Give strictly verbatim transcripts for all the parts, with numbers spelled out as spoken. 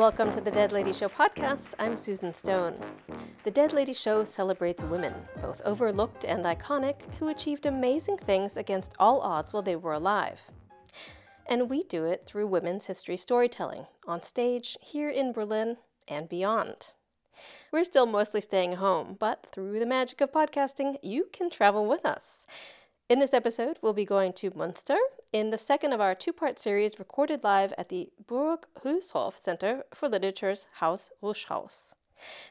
Welcome to the Dead Lady Show podcast. I'm Susan Stone. The Dead Lady Show celebrates women, both overlooked and iconic, who achieved amazing things against all odds while they were alive. And we do it through women's history storytelling, on stage, here in Berlin, and beyond. We're still mostly staying home, but through the magic of podcasting, you can travel with us. In this episode, we'll be going to Munster in the second of our two-part series recorded live at the Burg Hülshoff Center for Literature's Haus Hülshoffs.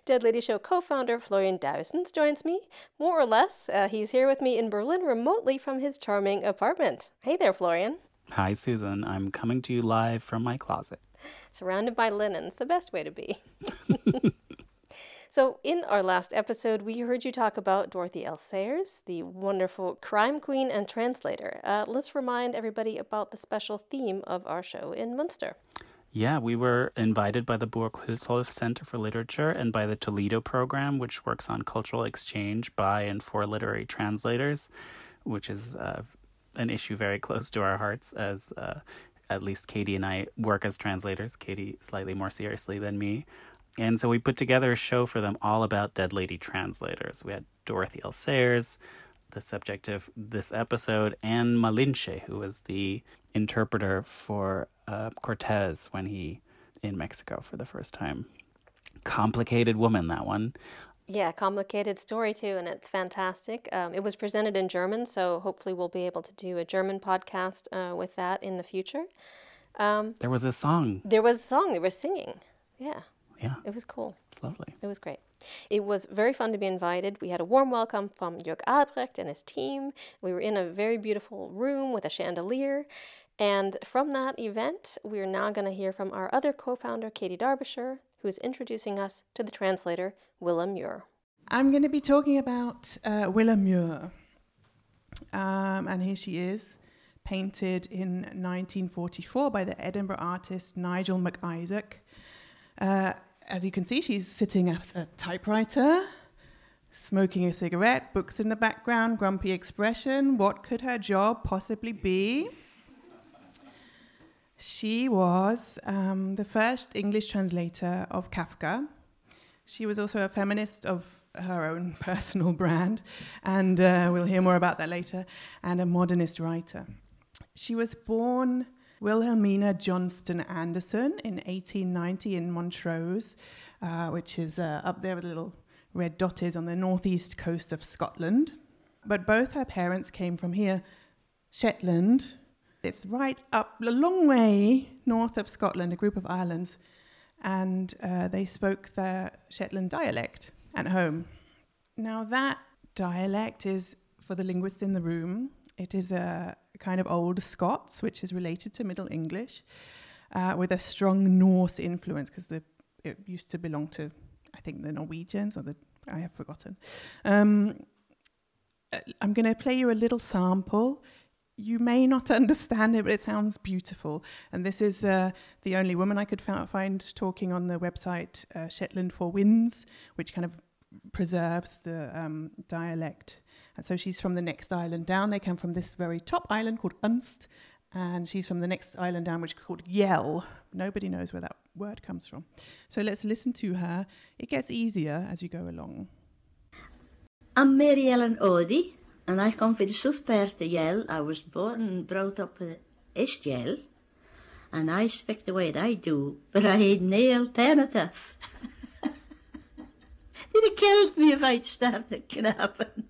Dead Lady Show co-founder Florian Dausens joins me, more or less. Uh, he's here with me in Berlin remotely from his charming apartment. Hey there, Florian. Hi, Susan. I'm coming to you live from my closet. Surrounded by linens, the best way to be. So in our last episode, we heard you talk about Dorothy L. Sayers, the wonderful crime queen and translator. Uh, let's remind everybody about the special theme of our show in Munster. Yeah, we were invited by the Burg Hülshoff Center for Literature and by the Toledo Program, which works on cultural exchange by and for literary translators, which is uh, an issue very close to our hearts as uh, at least Katie and I work as translators, Katie slightly more seriously than me. And so we put together a show for them all about Dead Lady translators. We had Dorothy L. Sayers, the subject of this episode, and Malinche, who was the interpreter for uh, Cortez when he, in Mexico for the first time. Complicated woman, that one. Yeah, complicated story, too, and it's fantastic. Um, it was presented in German, so hopefully we'll be able to do a German podcast uh, with that in the future. Um, there was a song. There was a song. They were singing. Yeah. Yeah. It was cool. It's lovely. It was great. It was very fun to be invited. We had a warm welcome from Jörg Albrecht and his team. We were in a very beautiful room with a chandelier. And from that event, we're now going to hear from our other co-founder, Katie Derbyshire, who's introducing us to the translator, Willa Muir. I'm going to be talking about uh, Willa Muir. Um, and here she is, painted in nineteen forty-four by the Edinburgh artist Nigel McIsaac. Uh, As you can see, she's sitting at a typewriter, smoking a cigarette, books in the background, grumpy expression. What could her job possibly be? She was um, the first English translator of Kafka. She was also a feminist of her own personal brand, and uh, we'll hear more about that later, and a modernist writer. She was born Wilhelmina Johnston Anderson in eighteen ninety in Montrose, uh, which is uh, up there with little red dotted on the northeast coast of Scotland. But both her parents came from here, Shetland. It's right up a long way north of Scotland, a group of islands, and uh, they spoke the Shetland dialect at home. Now that dialect is, for the linguists in the room, it is a kind of old Scots, which is related to Middle English, uh, with a strong Norse influence, because it used to belong to, I think, the Norwegians, or the I have forgotten. Um, I'm going to play you a little sample. You may not understand it, but it sounds beautiful. And this is uh, the only woman I could fa- find talking on the website uh, Shetland for Winds, which kind of preserves the um, dialect. And so she's from the next island down. They come from this very top island called Unst, and she's from the next island down, which is called Yell. Nobody knows where that word comes from. So let's listen to her. It gets easier as you go along. I'm Mary Ellen Odie, and I come from the south part of Yale. I was born and brought up in East Yell, and I speak the way that I do, but I had no alternative. They'd have killed me if I'd started at knappen.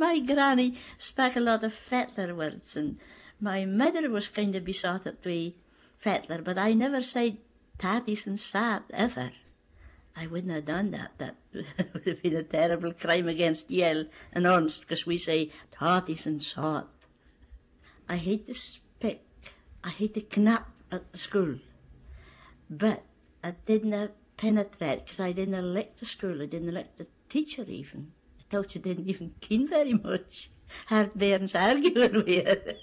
My granny spoke a lot of Fetler words, and my mother was kind of besotted with Fetler, but I never said tatties and sad, ever. I wouldn't have done that. That would have been a terrible crime against Yell and Ernst, because we say tatties and sad. I hate to speak. I hate to knap at the school. But I didn't penetrate, because I didn't like the school. I didn't like the teacher, even. Thought you didn't even kin very much. Hard parents arguing with her.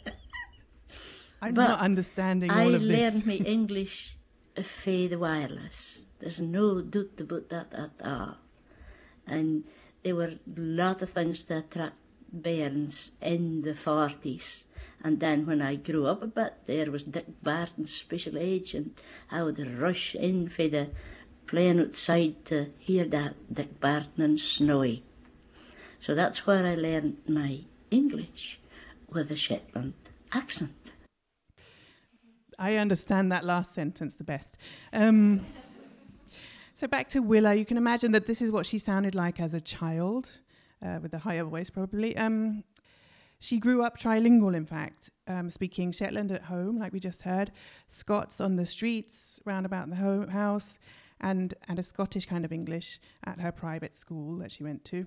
I'm but not understanding all I of this. I learned my English through the wireless. There's no doubt about that at all. And there were a lot of things that attract parents in the forties. And then when I grew up a bit, there was Dick Barton's Special Age, and I would rush in for the playing outside to hear that Dick Barton and Snowy. So that's where I learned my English with a Shetland accent. I understand that last sentence the best. Um, so back to Willa, you can imagine that this is what she sounded like as a child, uh, with a higher voice probably. Um, She grew up trilingual, in fact, um, speaking Shetland at home, like we just heard, Scots on the streets, round about the ho- house, and, and a Scottish kind of English at her private school that she went to.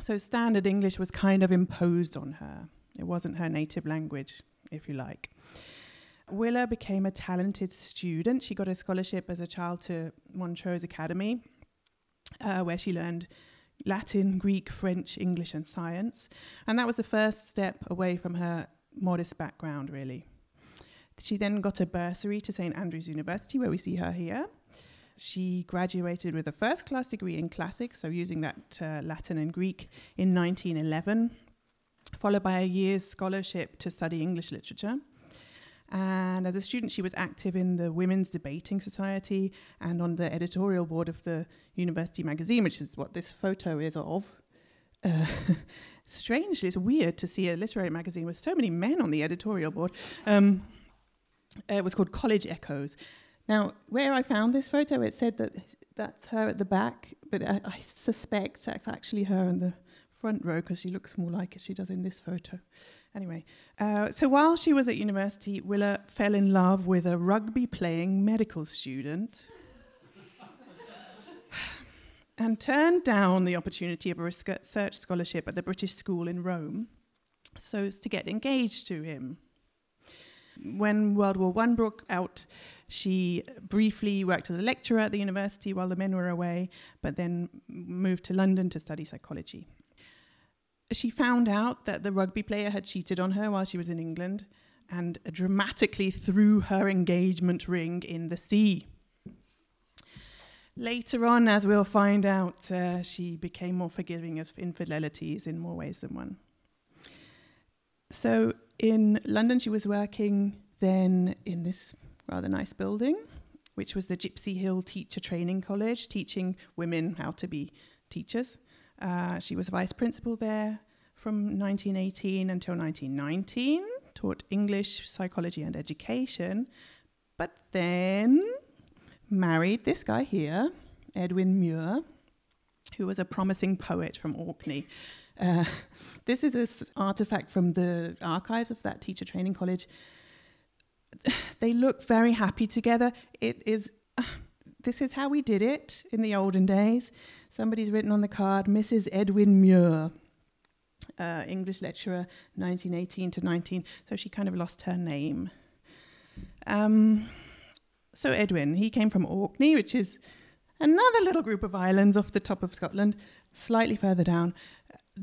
So standard English was kind of imposed on her. It wasn't her native language, if you like. Willa became a talented student. She got a scholarship as a child to Montrose Academy, uh, where she learned Latin, Greek, French, English, and science. And that was the first step away from her modest background, really. She then got a bursary to Saint Andrews University, where we see her here. She graduated with a first-class degree in classics, so using that uh, Latin and Greek, in nineteen eleven, followed by a year's scholarship to study English literature. And as a student, she was active in the Women's Debating Society and on the editorial board of the university magazine, which is what this photo is of. Uh, strangely, it's weird to see a literary magazine with so many men on the editorial board. Um, it was called College Echoes. Now, where I found this photo, it said that that's her at the back, but I, I suspect that's actually her in the front row because she looks more like it she does in this photo. Anyway, uh, so while she was at university, Willa fell in love with a rugby-playing medical student and turned down the opportunity of a research scholarship at the British School in Rome so as to get engaged to him. When World War One broke out, she briefly worked as a lecturer at the university while the men were away, but then moved to London to study psychology. She found out that the rugby player had cheated on her while she was in England and dramatically threw her engagement ring in the sea. Later on, as we'll find out, uh, she became more forgiving of infidelities in more ways than one. So in London, she was working then in this rather nice building, which was the Gipsy Hill Teacher Training College, teaching women how to be teachers. Uh, she was vice principal there from nineteen eighteen until nineteen nineteen, taught English, psychology and education, but then married this guy here, Edwin Muir, who was a promising poet from Orkney. Uh, this is an s- artifact from the archives of that teacher training college. They look very happy together. It is... Uh, This is how we did it in the olden days. Somebody's written on the card, Missus Edwin Muir, uh, English lecturer, nineteen eighteen to nineteen. So she kind of lost her name. Um, so Edwin, he came from Orkney, which is another little group of islands off the top of Scotland, slightly further down.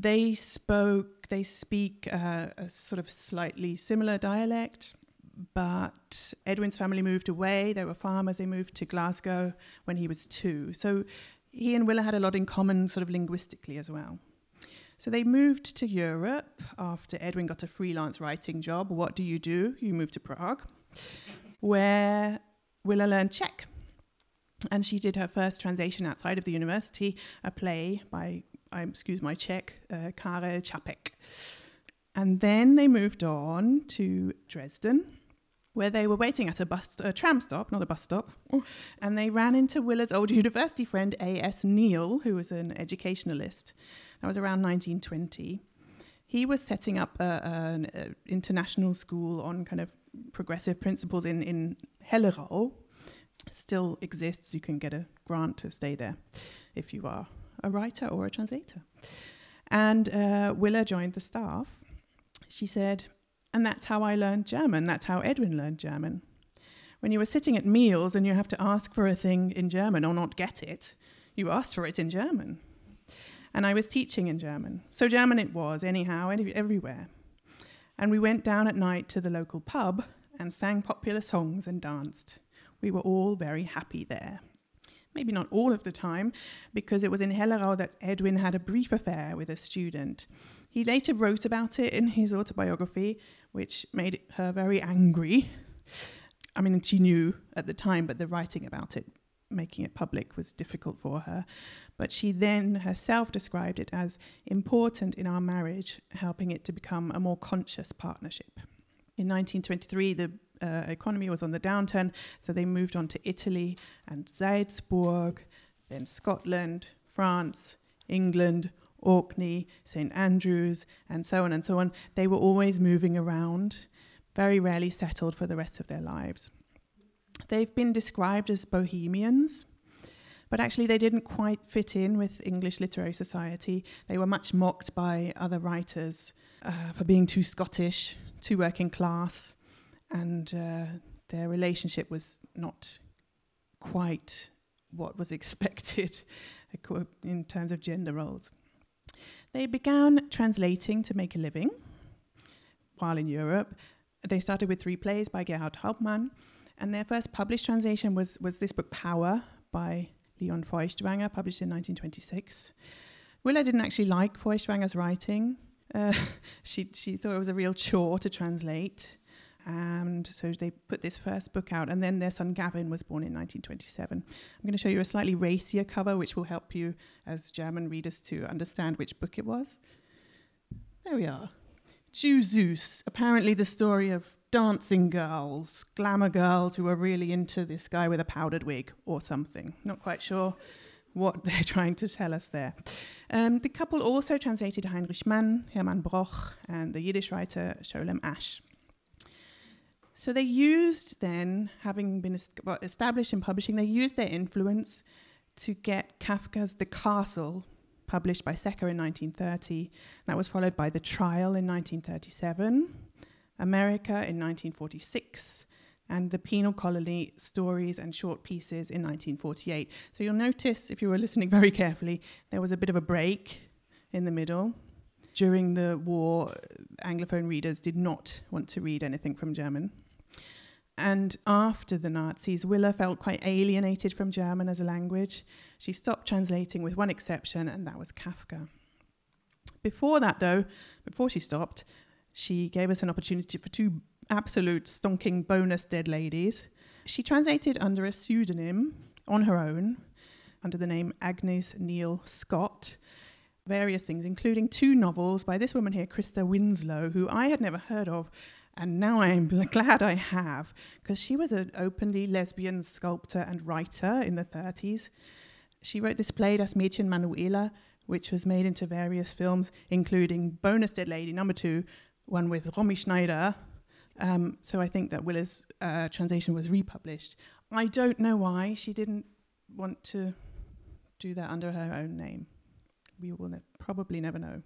They spoke, they speak uh, a sort of slightly similar dialect. But Edwin's family moved away. They were farmers. They moved to Glasgow when he was two. So he and Willa had a lot in common sort of linguistically as well. So they moved to Europe after Edwin got a freelance writing job. What do you do? You move to Prague, where Willa learned Czech. And she did her first translation outside of the university, a play by, I excuse my Czech, uh, Karel Čapek. And then they moved on to Dresden, where they were waiting at a bus, a tram stop, not a bus stop, and they ran into Willa's old university friend, A S Neil, who was an educationalist. That was around nineteen twenty. He was setting up a, a, an international school on kind of progressive principles in, in Hellerau. Still exists. You can get a grant to stay there if you are a writer or a translator. And uh, Willa joined the staff. She said... And that's how I learned German. That's how Edwin learned German. When you were sitting at meals and you have to ask for a thing in German or not get it, you asked for it in German. And I was teaching in German. So German it was, anyhow, any- everywhere. And we went down at night to the local pub and sang popular songs and danced. We were all very happy there. Maybe not all of the time, because it was in Hellerau that Edwin had a brief affair with a student He later wrote about it in his autobiography, which made her very angry. I mean, she knew at the time, but the writing about it, making it public, was difficult for her. But she then herself described it as important in our marriage, helping it to become a more conscious partnership. In nineteen twenty-three, the uh, economy was on the downturn, so they moved on to Italy and Salzburg, then Scotland, France, England, Orkney, Saint Andrews, and so on and so on. They were always moving around, very rarely settled for the rest of their lives. They've been described as bohemians, but actually they didn't quite fit in with English literary society. They were much mocked by other writers uh, for being too Scottish, too working class, and uh, their relationship was not quite what was expected in terms of gender roles. They began translating to make a living while in Europe. They started with three plays by Gerhard Hauptmann, and their first published translation was, was this book, Power, by Leon Feuchtwanger, published in nineteen twenty-six. Willa didn't actually like Feuchtwanger's writing. Uh, she, she thought it was a real chore to translate. And so they put this first book out, and then their son Gavin was born in nineteen twenty-seven. I'm going to show you a slightly racier cover, which will help you as German readers to understand which book it was. There we are. Jud Süß, apparently the story of dancing girls, glamour girls who are really into this guy with a powdered wig or something. Not quite sure what they're trying to tell us there. Um, the couple also translated Heinrich Mann, Hermann Broch, and the Yiddish writer Sholem Asch. So they used then, having been est- well, established in publishing, they used their influence to get Kafka's The Castle, published by Secker in nineteen thirty. That was followed by The Trial in nineteen thirty-seven, America in nineteen forty-six, and The Penal Colony Stories and Short Pieces in nineteen forty-eight. So you'll notice, if you were listening very carefully, there was a bit of a break in the middle. During the war, Anglophone readers did not want to read anything from German. And after the Nazis, Willa felt quite alienated from German as a language. She stopped translating with one exception, and that was Kafka. Before that, though, before she stopped, she gave us an opportunity for two absolute stonking bonus dead ladies. She translated under a pseudonym on her own, under the name Agnes Neal Scott, various things, including two novels by this woman here, Krista Winslow, who I had never heard of. And now I'm glad I have, because she was an openly lesbian sculptor and writer in the thirties. She wrote this play, Das Mädchen Manuela, which was made into various films, including Bonus Dead Lady number two, one with Romy Schneider. Um, so I think that Willa's uh, translation was republished. I don't know why she didn't want to do that under her own name. We will ne- probably never know.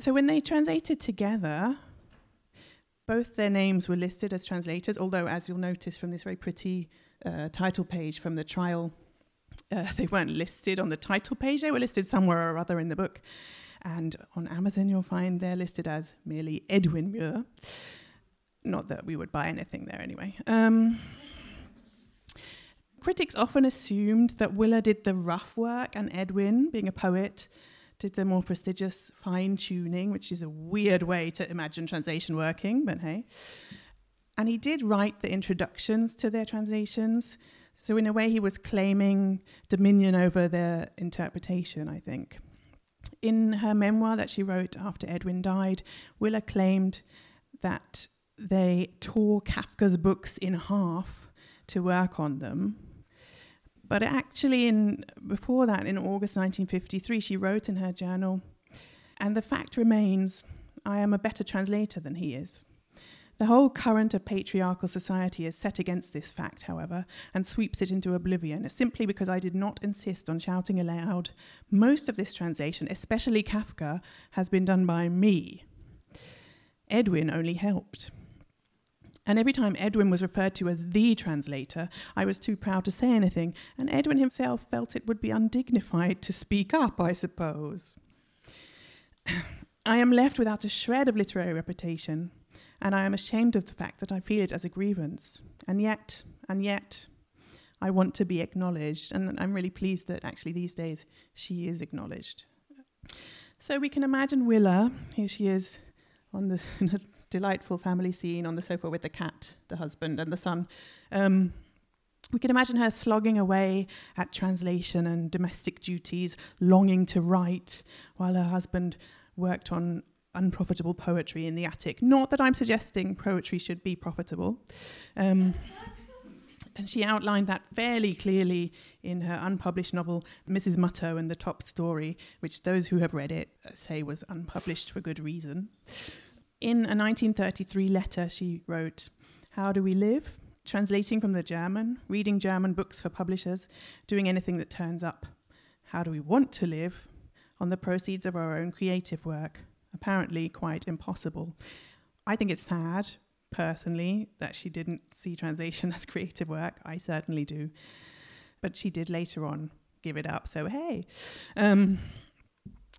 So when they translated together, both their names were listed as translators, although, as you'll notice from this very pretty uh, title page from The Trial, uh, they weren't listed on the title page. They were listed somewhere or other in the book. And on Amazon, you'll find they're listed as merely Edwin Muir. Not that we would buy anything there anyway. Um, critics often assumed that Willa did the rough work and Edwin, being a poet, did the more prestigious fine-tuning, which is a weird way to imagine translation working, but hey. And he did write the introductions to their translations. So in a way, he was claiming dominion over their interpretation, I think. In her memoir that she wrote after Edwin died, Willa claimed that they tore Kafka's books in half to work on them. But actually, in before that, in August nineteen fifty-three, she wrote in her journal, "And the fact remains, I am a better translator than he is. The whole current of patriarchal society is set against this fact, however, and sweeps it into oblivion, simply because I did not insist on shouting aloud. Most of this translation, especially Kafka, has been done by me. Edwin only helped. And every time Edwin was referred to as the translator, I was too proud to say anything, and Edwin himself felt it would be undignified to speak up, I suppose. I am left without a shred of literary reputation, and I am ashamed of the fact that I feel it as a grievance. And yet, and yet, I want to be acknowledged." And I'm really pleased that actually these days she is acknowledged. So So we can imagine Willa, here she is on the in a delightful family scene on the sofa with the cat, the husband and the son. Um, we can imagine her slogging away at translation and domestic duties, longing to write, while her husband worked on unprofitable poetry in the attic. Not that I'm suggesting poetry should be profitable. Um, and she outlined that fairly clearly in her unpublished novel, Missus Mutto and the Top Story, which those who have read it say was unpublished for good reason. In a nineteen thirty-three letter, she wrote, "How do we live? Translating from the German, reading German books for publishers, doing anything that turns up. How do we want to live? On the proceeds of our own creative work. Apparently quite impossible." I think it's sad, personally, that she didn't see translation as creative work. I certainly do. But she did later on give it up, so hey. Um,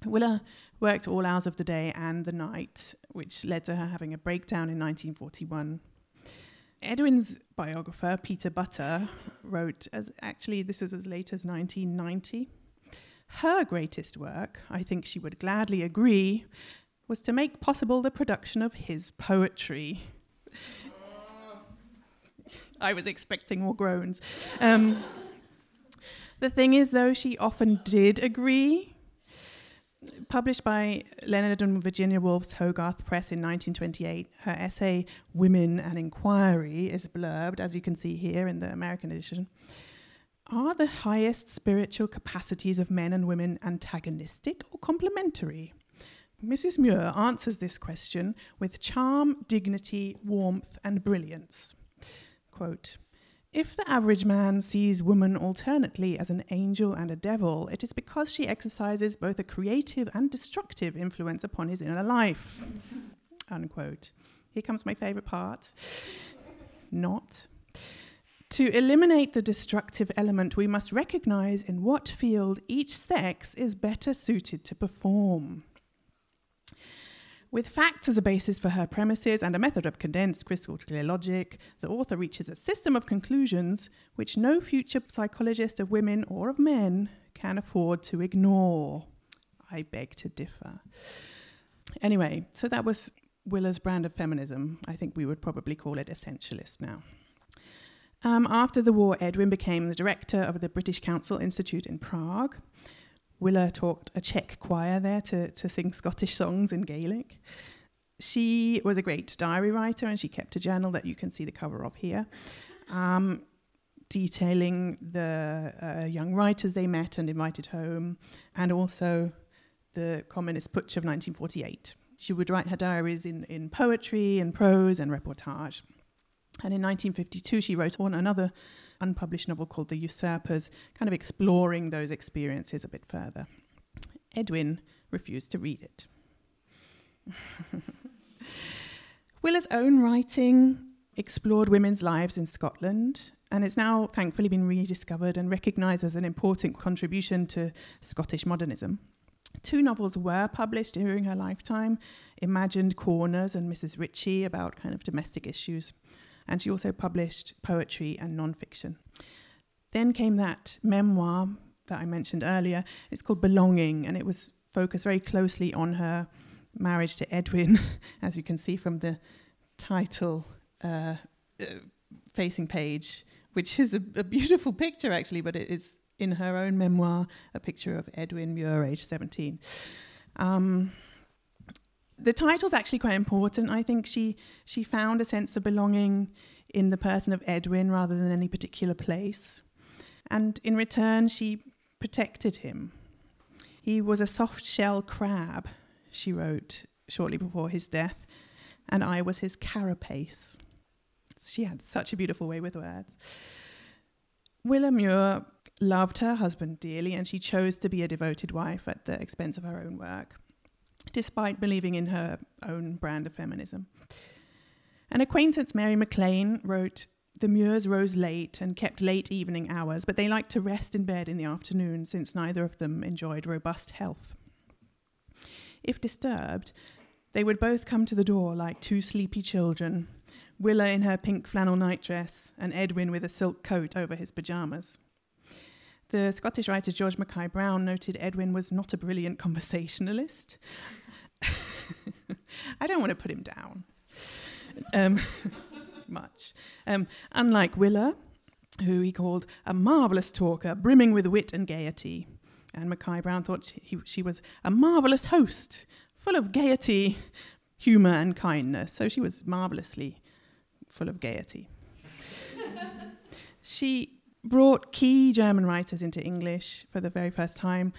Willa worked all hours of the day and the night, which led to her having a breakdown in nineteen forty-one. Edwin's biographer, Peter Butter, wrote, as actually this was as late as nineteen ninety, "Her greatest work, I think she would gladly agree, was to make possible the production of his poetry." I was expecting more groans. Um, the thing is, though, she often did agree. Published by Leonard and Virginia Woolf's Hogarth Press in nineteen twenty-eight, her essay Women and Inquiry is blurbed, as you can see here in the American edition. "Are the highest spiritual capacities of men and women antagonistic or complementary? Missus Muir answers this question with charm, dignity, warmth, and brilliance." Quote, "If the average man sees woman alternately as an angel and a devil, it is because she exercises both a creative and destructive influence upon his inner life." Unquote. Here comes my favorite part. Not. "To eliminate the destructive element, we must recognize in what field each sex is better suited to perform." With facts as a basis for her premises and a method of condensed crystal clear logic, the author reaches a system of conclusions which no future psychologist of women or of men can afford to ignore. I beg to differ. Anyway, so that was Willa's brand of feminism. I think we would probably call it essentialist now. Um, after the war, Edwin became the director of the British Council Institute in Prague. Willa taught a Czech choir there to, to sing Scottish songs in Gaelic. She was a great diary writer, and she kept a journal that you can see the cover of here, um, detailing the uh, young writers they met and invited home, and also the communist putsch of nineteen forty-eight. She would write her diaries in, in poetry and prose and reportage. And in nineteen fifty-two, she wrote on another unpublished novel called The Usurpers, kind of exploring those experiences a bit further. Edwin refused to read it. Willa's own writing explored women's lives in Scotland, and it's now thankfully been rediscovered and recognised as an important contribution to Scottish modernism. Two novels were published during her lifetime, Imagined Corners and Missus Ritchie, about kind of domestic issues. And she also published poetry and non-fiction. Then came that memoir that I mentioned earlier. It's called Belonging, and it was focused very closely on her marriage to Edwin, as you can see from the title uh, uh, facing page, which is a, a beautiful picture, actually, but it is, in her own memoir, a picture of Edwin Muir, age seventeen. Um, The title's actually quite important. I think she she found a sense of belonging in the person of Edwin rather than any particular place. And in return, she protected him. "He was a soft-shell crab," she wrote shortly before his death, "and I was his carapace." She had such a beautiful way with words. Willa Muir loved her husband dearly, and she chose to be a devoted wife at the expense of her own work, despite believing in her own brand of feminism. An acquaintance, Mary MacLean, wrote, "The Muirs rose late and kept late evening hours, but they liked to rest in bed in the afternoon since neither of them enjoyed robust health. If disturbed, they would both come to the door like two sleepy children, Willa in her pink flannel nightdress and Edwin with a silk coat over his pyjamas. The Scottish writer George Mackay Brown noted Edwin was not a brilliant conversationalist. I don't want to put him down um, much. Um, unlike Willa, who he called a marvellous talker, brimming with wit and gaiety. And Mackay Brown thought he, she was a marvellous host, full of gaiety, humour and kindness. So she was marvellously full of gaiety. She brought key German writers into English for the very first time,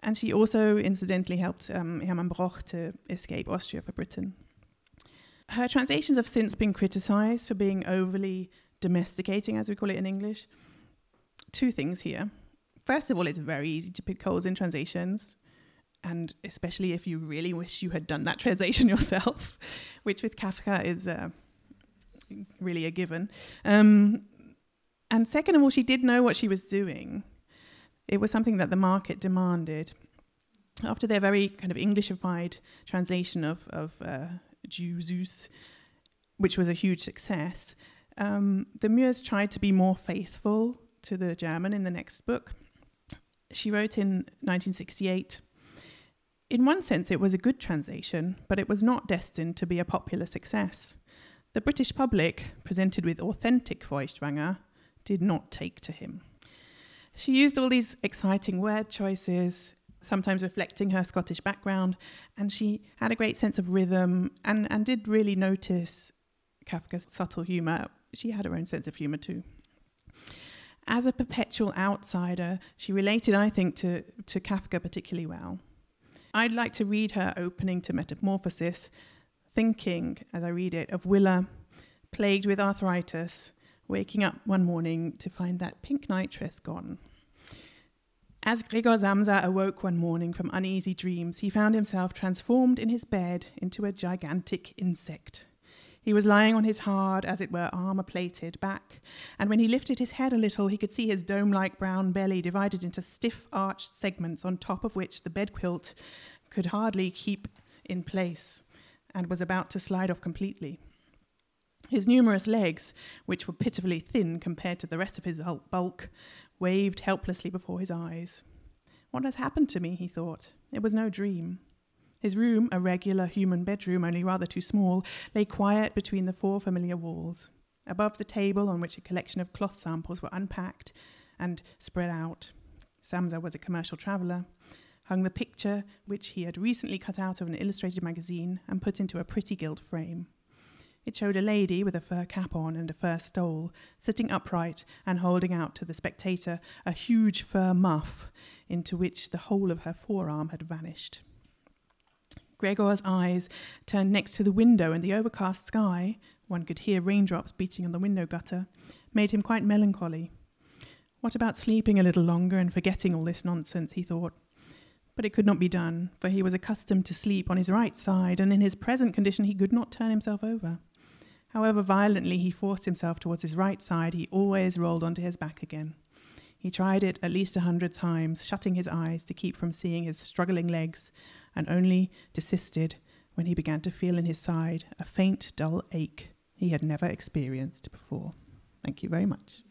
and she also incidentally helped um, Hermann Broch to escape Austria for Britain. Her translations have since been criticised for being overly domesticating, as we call it in English. Two things here. First of all, it's very easy to pick holes in translations, and especially if you really wish you had done that translation yourself, which with Kafka is uh, really a given. Um, And second of all, she did know what she was doing. It was something that the market demanded. After their very kind of Englishified translation of, of uh, Jud Süß, which was a huge success, um, the Muirs tried to be more faithful to the German in the next book. She wrote in nineteen sixty-eight, "In one sense it was a good translation, but it was not destined to be a popular success. The British public, presented with authentic Feuchtwanger, did not take to him." She used all these exciting word choices, sometimes reflecting her Scottish background, and she had a great sense of rhythm and, and did really notice Kafka's subtle humour. She had her own sense of humour too. As a perpetual outsider, she related, I think, to, to Kafka particularly well. I'd like to read her opening to Metamorphosis, thinking, as I read it, of Willa, plagued with arthritis, waking up one morning to find that pink night dress gone. As Gregor Samsa awoke one morning from uneasy dreams, he found himself transformed in his bed into a gigantic insect. He was lying on his hard, as it were, armour-plated back, and when he lifted his head a little, he could see his dome-like brown belly divided into stiff, arched segments on top of which the bed quilt could hardly keep in place and was about to slide off completely. His numerous legs, which were pitifully thin compared to the rest of his bulk, waved helplessly before his eyes. "What has happened to me?" he thought. It was no dream. His room, a regular human bedroom, only rather too small, lay quiet between the four familiar walls. Above the table, on which a collection of cloth samples were unpacked and spread out, Samsa was a commercial traveller, hung the picture which he had recently cut out of an illustrated magazine and put into a pretty gilt frame. It showed a lady with a fur cap on and a fur stole, sitting upright and holding out to the spectator a huge fur muff into which the whole of her forearm had vanished. Gregor's eyes turned next to the window, and the overcast sky, one could hear raindrops beating on the window gutter, made him quite melancholy. What about sleeping a little longer and forgetting all this nonsense, he thought. But it could not be done, for he was accustomed to sleep on his right side, and in his present condition he could not turn himself over. However violently he forced himself towards his right side, he always rolled onto his back again. He tried it at least a hundred times, shutting his eyes to keep from seeing his struggling legs, and only desisted when he began to feel in his side a faint, dull ache he had never experienced before. Thank you very much.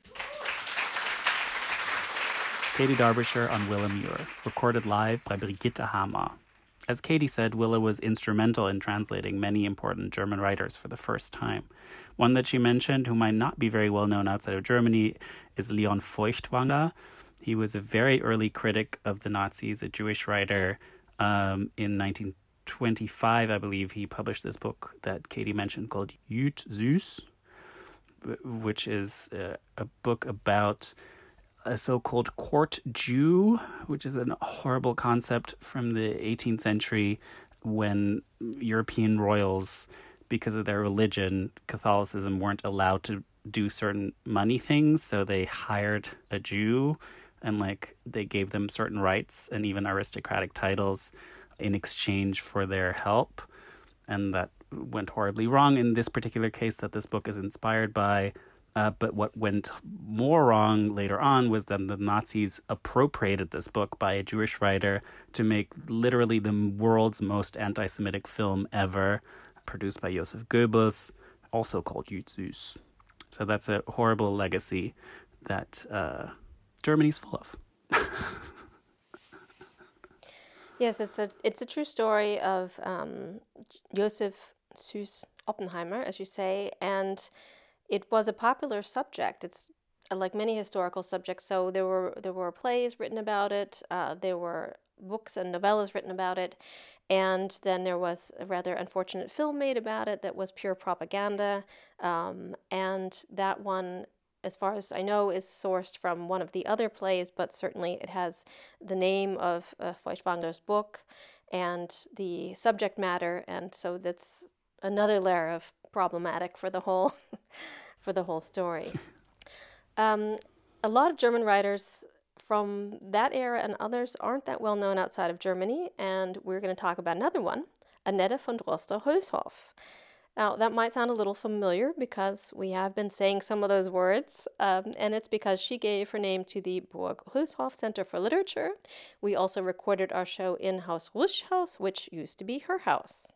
Katie Derbyshire on Willa Muir, recorded live by Brigitte Hama. As Katie said, Willa was instrumental in translating many important German writers for the first time. One that she mentioned, who might not be very well known outside of Germany, is Leon Feuchtwanger. He was a very early critic of the Nazis, a Jewish writer. Um, in nineteen twenty-five, I believe, he published this book that Katie mentioned called Jud Süß, which is uh, a book about a so-called court Jew, which is a horrible concept from the eighteenth century when European royals, because of their religion, Catholicism, weren't allowed to do certain money things. So they hired a Jew and like they gave them certain rights and even aristocratic titles in exchange for their help. And that went horribly wrong in this particular case that this book is inspired by. Uh, but what went more wrong later on was that the Nazis appropriated this book by a Jewish writer to make literally the world's most anti-Semitic film ever, produced by Joseph Goebbels, also called Jud Süß. So that's a horrible legacy that uh, Germany's full of. Yes, it's a it's a true story of um, Joseph Süß Oppenheimer, as you say, and it was a popular subject. It's uh, like many historical subjects. So there were there were plays written about it. Uh, there were books and novellas written about it, and then there was a rather unfortunate film made about it that was pure propaganda. Um, and that one, as far as I know, is sourced from one of the other plays, but certainly it has the name of uh, Feuchtwanger's book and the subject matter, and so that's another layer of problematic for the whole for the whole story. Um, a lot of German writers from that era and others aren't that well known outside of Germany, and we're going to talk about another one, Annette von Droste-Hülshoff. Now, that might sound a little familiar because we have been saying some of those words, um, and it's because she gave her name to the Burg Hülshoff Center for Literature. We also recorded our show in Haus Rüschhaus, which used to be her house.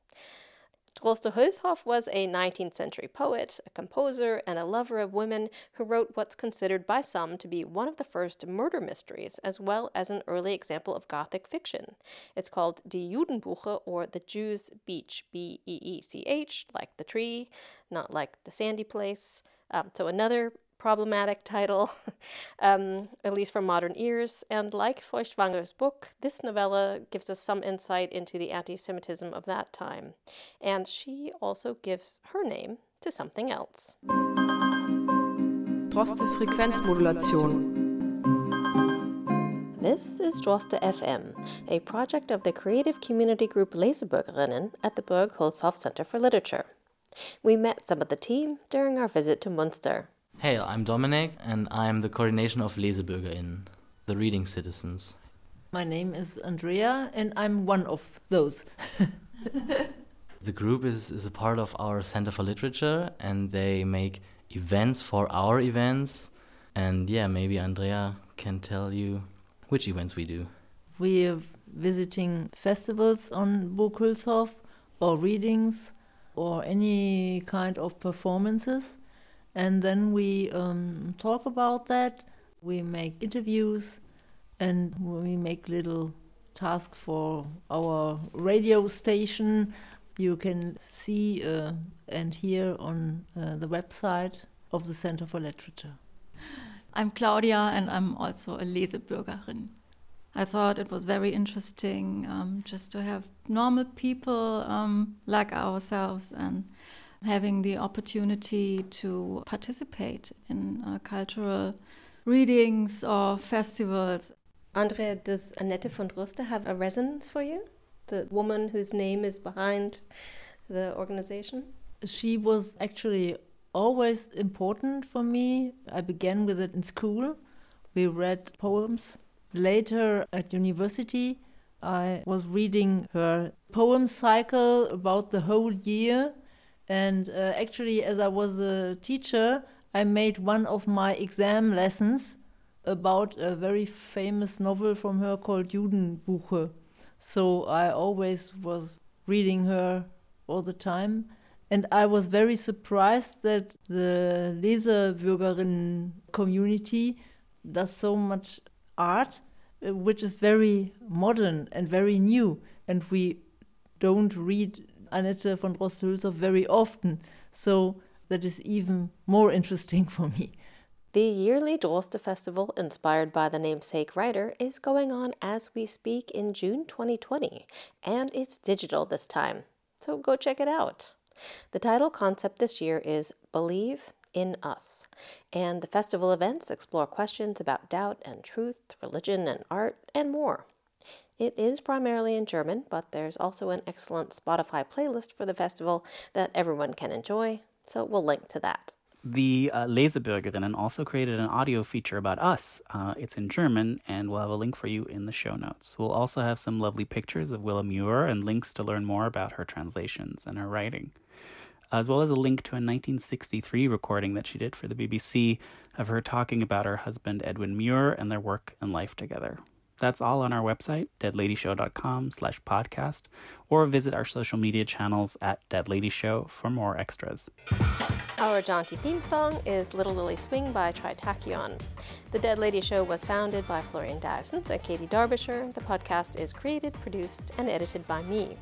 Droste-Hülshoff was a nineteenth century poet, a composer, and a lover of women who wrote what's considered by some to be one of the first murder mysteries, as well as an early example of Gothic fiction. It's called Die Judenbuche, or The Jews' Beach, B E E C H, like the tree, not like the sandy place. Um, so another problematic title, um, at least for modern ears. And like Feuchtwanger's book, this novella gives us some insight into the anti-Semitism of that time. And she also gives her name to something else. Droste Frequenzmodulation. This is Droste F M, a project of the creative community group Lesebürgerinnen at the Burg Hülshoff Center for Literature. We met some of the team during our visit to Munster. Hey, I'm Dominic, and I'm the coordination of Lesebürgerinnen, the reading citizens. My name is Andrea, and I'm one of those. The group is, is a part of our Center for Literature, and they make events for our events. And yeah, maybe Andrea can tell you which events we do. We are visiting festivals on Burg Hülshoff, or readings, or any kind of performances. And then we um, talk about that, we make interviews, and we make little tasks for our radio station. You can see uh, and hear on uh, the website of the Center for Literature. I'm Claudia, and I'm also a Lesebürgerin. I thought it was very interesting um, just to have normal people um, like ourselves and having the opportunity to participate in uh, cultural readings or festivals. Andrea, does Annette von Droste have a resonance for you? The woman whose name is behind the organization? She was actually always important for me. I began with it in school. We read poems. Later at university, I was reading her poem cycle about the whole year. And uh, actually, as I was a teacher, I made one of my exam lessons about a very famous novel from her called Judenbuche. So I always was reading her all the time. And I was very surprised that the Lesebürgerinnen community does so much art, uh, which is very modern and very new. And we don't read Annette von Droste-Hülshoff very often, so that is even more interesting for me. The yearly Droste Festival, inspired by the namesake writer, is going on as we speak in June twenty twenty, and it's digital this time, so go check it out. The title concept this year is Believe in Us, and the festival events explore questions about doubt and truth, religion and art, and more. It is primarily in German, but there's also an excellent Spotify playlist for the festival that everyone can enjoy, so we'll link to that. The uh, Lesebürgerinnen also created an audio feature about us. Uh, it's in German, and we'll have a link for you in the show notes. We'll also have some lovely pictures of Willa Muir and links to learn more about her translations and her writing, as well as a link to a nineteen sixty-three recording that she did for the B B C of her talking about her husband Edwin Muir and their work and life together. That's all on our website, deadladyshow.com slash podcast, or visit our social media channels at Dead Lady Show for more extras. Our jaunty theme song is Little Lily Swing by Tritachion. The Dead Lady Show was founded by Florian Dausens and Katie Derbyshire. The podcast is created, produced, and edited by me.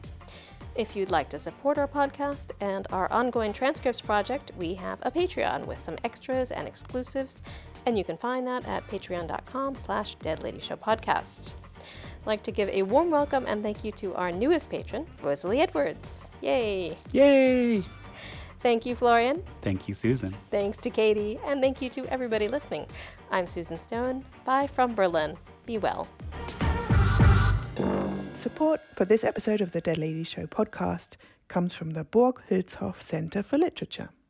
If you'd like to support our podcast and our ongoing transcripts project, we have a Patreon with some extras and exclusives, and you can find that at patreon.com slash deadladyshow. I'd like to give a warm welcome and thank you to our newest patron, Rosalie Edwards. Yay! Yay! Thank you, Florian. Thank you, Susan. Thanks to Katie, and thank you to everybody listening. I'm Susan Stone. Bye from Berlin. Be well. Support for this episode of the Dead Lady Show podcast comes from the Burg Hülshoff Center for Literature.